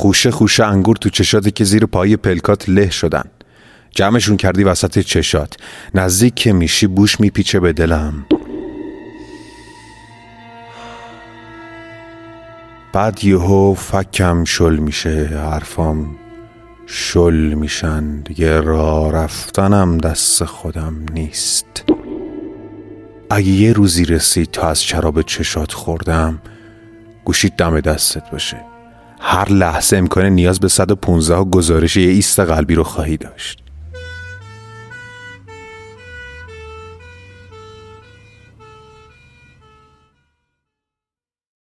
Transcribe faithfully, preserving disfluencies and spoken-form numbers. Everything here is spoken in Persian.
خوشه خوشه انگور تو چشاتی که زیر پای پلکات له شدن. جمعشون کردی وسط چشات. نزدیک که میشی بوش میپیچه به دلم. بعد یهو فکم شل میشه، حرفام شل میشن، دیگه راه رفتنم دست خودم نیست. اگه یه روزی رسید تا از شراب چشات خوردم، گوشیت دم دستت باشه. هر لحظه امکان نیاز به صد و پانزده گزارش یه ایست قلبی رو خواهی داشت.